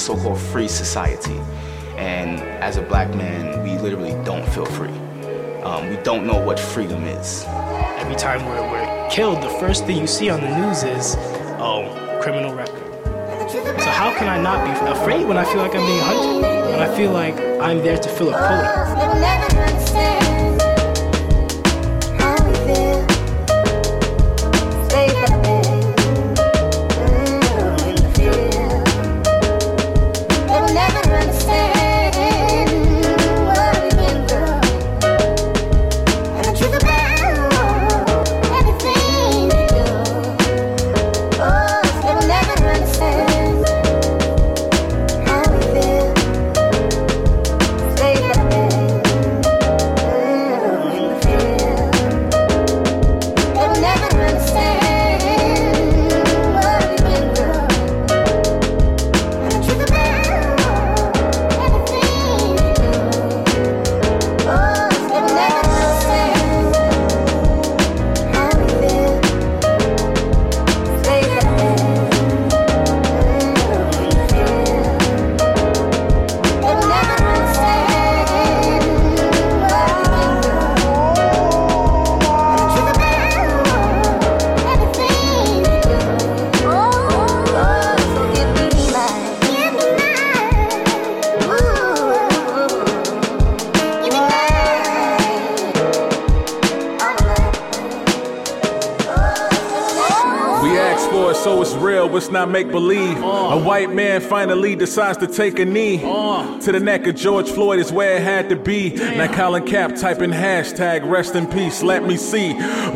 this so-called free society. And as a black man, we literally don't feel free. We don't know what freedom is. Every time we're killed, the first thing you see on the news is, oh, criminal record. So how can I not be afraid when I feel like I'm being hunted? When I feel like I'm there to fill a quota? Not make believe. A white man finally decides to take a knee. To the neck of George Floyd is where it had to be. Damn. Now Colin Kaep typing hashtag rest in peace, let me see.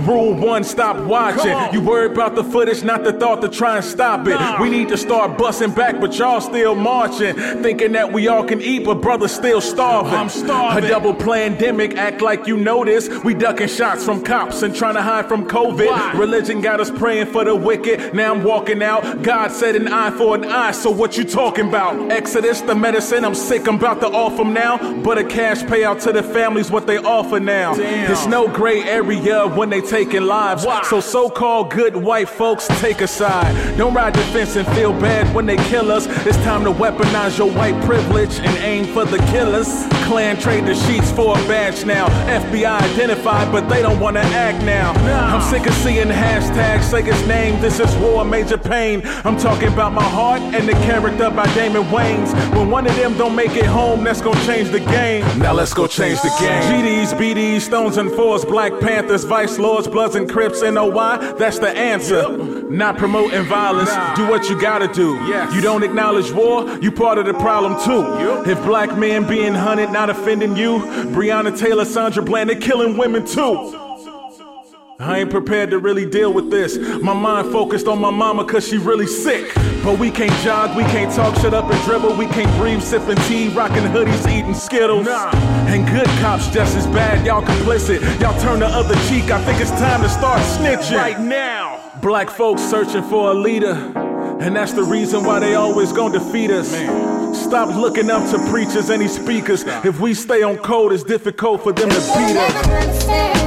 Rule one, stop watching. You worry about the footage, not the thought to try and stop it. We need to start busting back, but y'all still marching. Thinking that we all can eat, but brother's still starving. I'm starving. A double pandemic, act like you know this. We ducking shots from cops and trying to hide from COVID. Why? Religion got us praying for the wicked, now I'm walking out. God said an eye for an eye, so what you talking about? Exodus, the medicine, I'm sick. I'm about to offer them now, but a cash payout to the families what they offer now. Damn. It's no gray area when they taking lives. Wow. So-called good white folks take a side. Don't ride the fence and feel bad when they kill us. It's time to weaponize your white privilege and aim for the killers. Klan trade the sheets for a badge now. FBI identified, but they don't want to act now. No. I'm sick of seeing hashtags say his name. This is war, major pain. I'm talking about my heart and the character by Damon Wayans. When one of them don't make it home, that's gonna change the game. Now let's go change the game. GDs, BDs, Stones and Fours, Black Panthers, Vice Lords, Bloods and Crips, NOI, that's the answer. Yep. Not promoting violence, do what you gotta do. Yes. You don't acknowledge war, you part of the problem too. Yep. If black men being hunted, not offending you, Breonna Taylor, Sandra Bland, they're killing women too. I ain't prepared to really deal with this. My mind focused on my mama cause she really sick. But we can't jog, we can't talk, shut up and dribble. We can't breathe, sipping tea, rocking hoodies, eating Skittles. And good cops just as bad, y'all complicit. Y'all turn the other cheek, I think it's time to start snitching. Right now. Black folks searching for a leader. And that's the reason why they always gonna defeat us. Man. Stop looking up to preachers and these speakers. Stop. If we stay on code, it's difficult for them to beat us.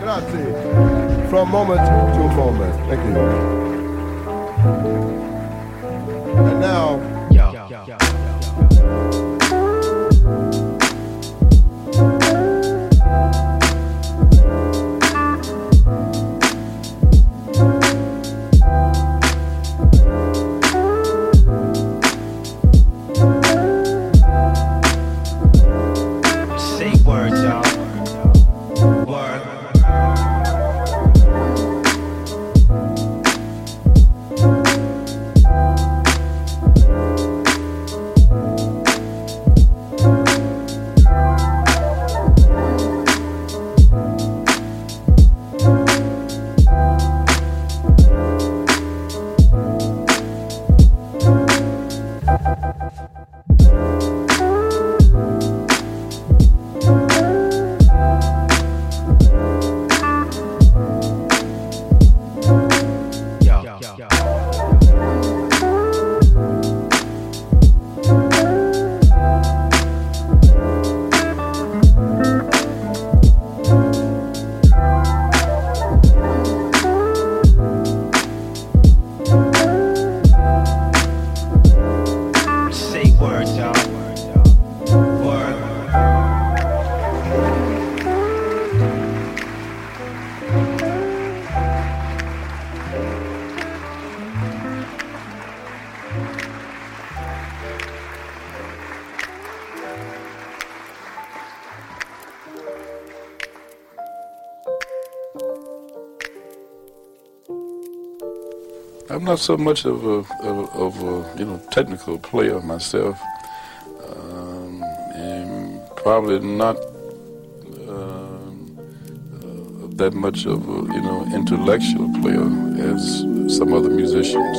Grazie. From moment to moment. Thank you. And now, I'm not so much of a technical player myself, and probably not that much of a intellectual player as some other musicians.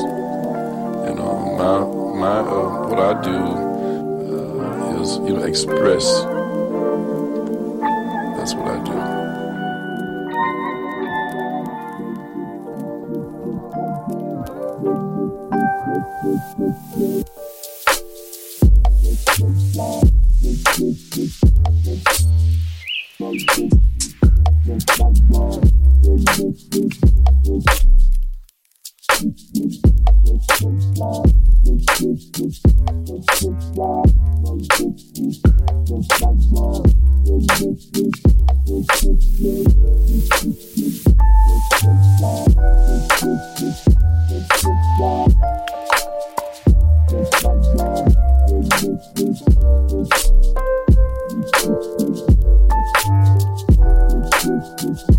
My what I do is express. That's what I do.